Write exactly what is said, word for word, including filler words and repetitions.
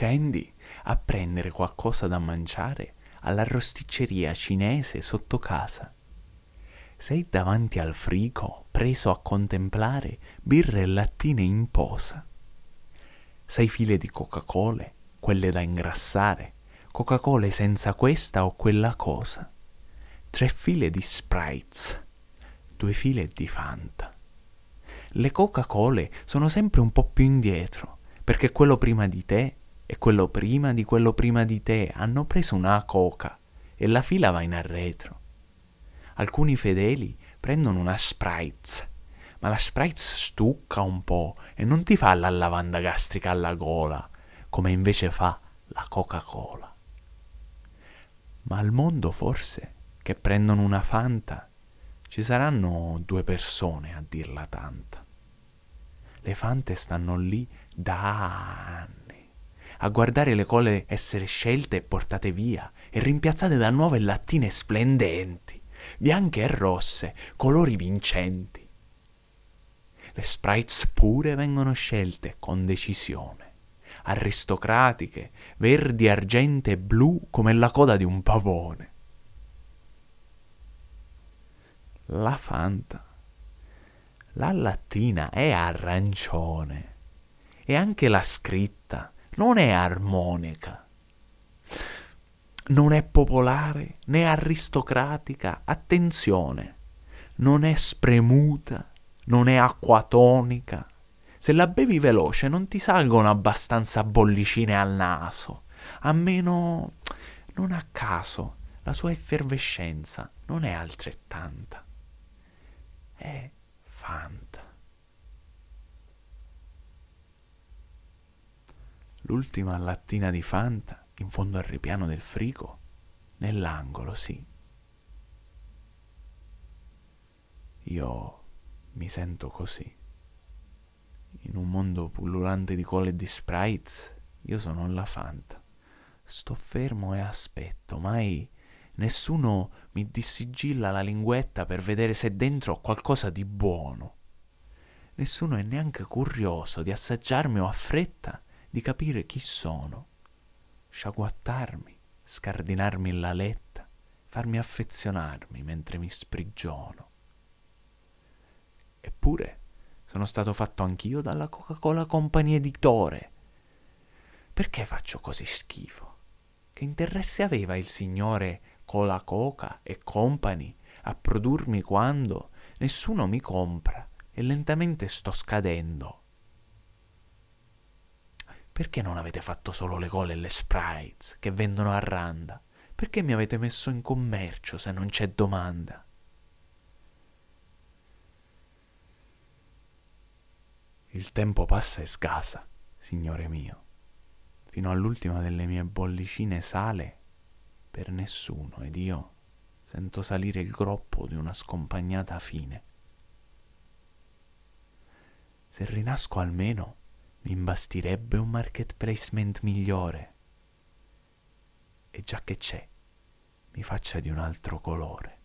scendi a prendere qualcosa da mangiare alla rosticceria cinese sotto casa. Sei davanti al frigo, preso a contemplare birre e lattine in posa. Sei file di Coca-Cola, quelle da ingrassare, Coca-Cola senza questa o quella cosa. Tre file di Sprites, due file di Fanta. Le Coca-Cola sono sempre un po' più indietro, perché quello prima di te e quello prima di quello prima di te hanno preso una Coca e la fila va in arretro. Alcuni fedeli prendono una Sprite, ma la Sprite stucca un po' e non ti fa la lavanda gastrica alla gola, come invece fa la Coca-Cola. Ma al mondo forse, che prendono una Fanta, ci saranno due persone a dirla tanta. Le Fante stanno lì da anni, a guardare le cole essere scelte e portate via e rimpiazzate da nuove lattine splendenti, bianche e rosse, colori vincenti. Le Sprites pure vengono scelte con decisione, aristocratiche, verdi, argente e blu come la coda di un pavone. La Fanta, la lattina è arancione e anche la scritta non è armonica. Non è popolare né aristocratica, attenzione, non è spremuta, non è acquatonica. Se la bevi veloce non ti salgono abbastanza bollicine al naso, a meno non a caso la sua effervescenza non è altrettanta. È Fanta. L'ultima lattina di Fanta in fondo al ripiano del frigo, nell'angolo, sì. Io mi sento così. In un mondo pullulante di cola e di Sprites, io sono la Fanta. Sto fermo e aspetto, mai nessuno mi dissigilla la linguetta per vedere se dentro ho qualcosa di buono. Nessuno è neanche curioso di assaggiarmi o ha fretta di capire chi sono, sciaguattarmi, scardinarmi in l'aletta, farmi affezionarmi mentre mi sprigiono. Eppure sono stato fatto anch'io dalla Coca-Cola Company Editore. Perché faccio così schifo? Che interesse aveva il signore Cola Coca e Company a produrmi quando nessuno mi compra e lentamente sto scadendo? Perché non avete fatto solo le cola e le Sprites che vendono a randa? Perché mi avete messo in commercio se non c'è domanda? Il tempo passa e scasa, signore mio, fino all'ultima delle mie bollicine sale per nessuno ed io sento salire il groppo di una scompagnata fine. Se rinasco almeno mi imbastirebbe un market placement migliore, e già che c'è mi faccia di un altro colore.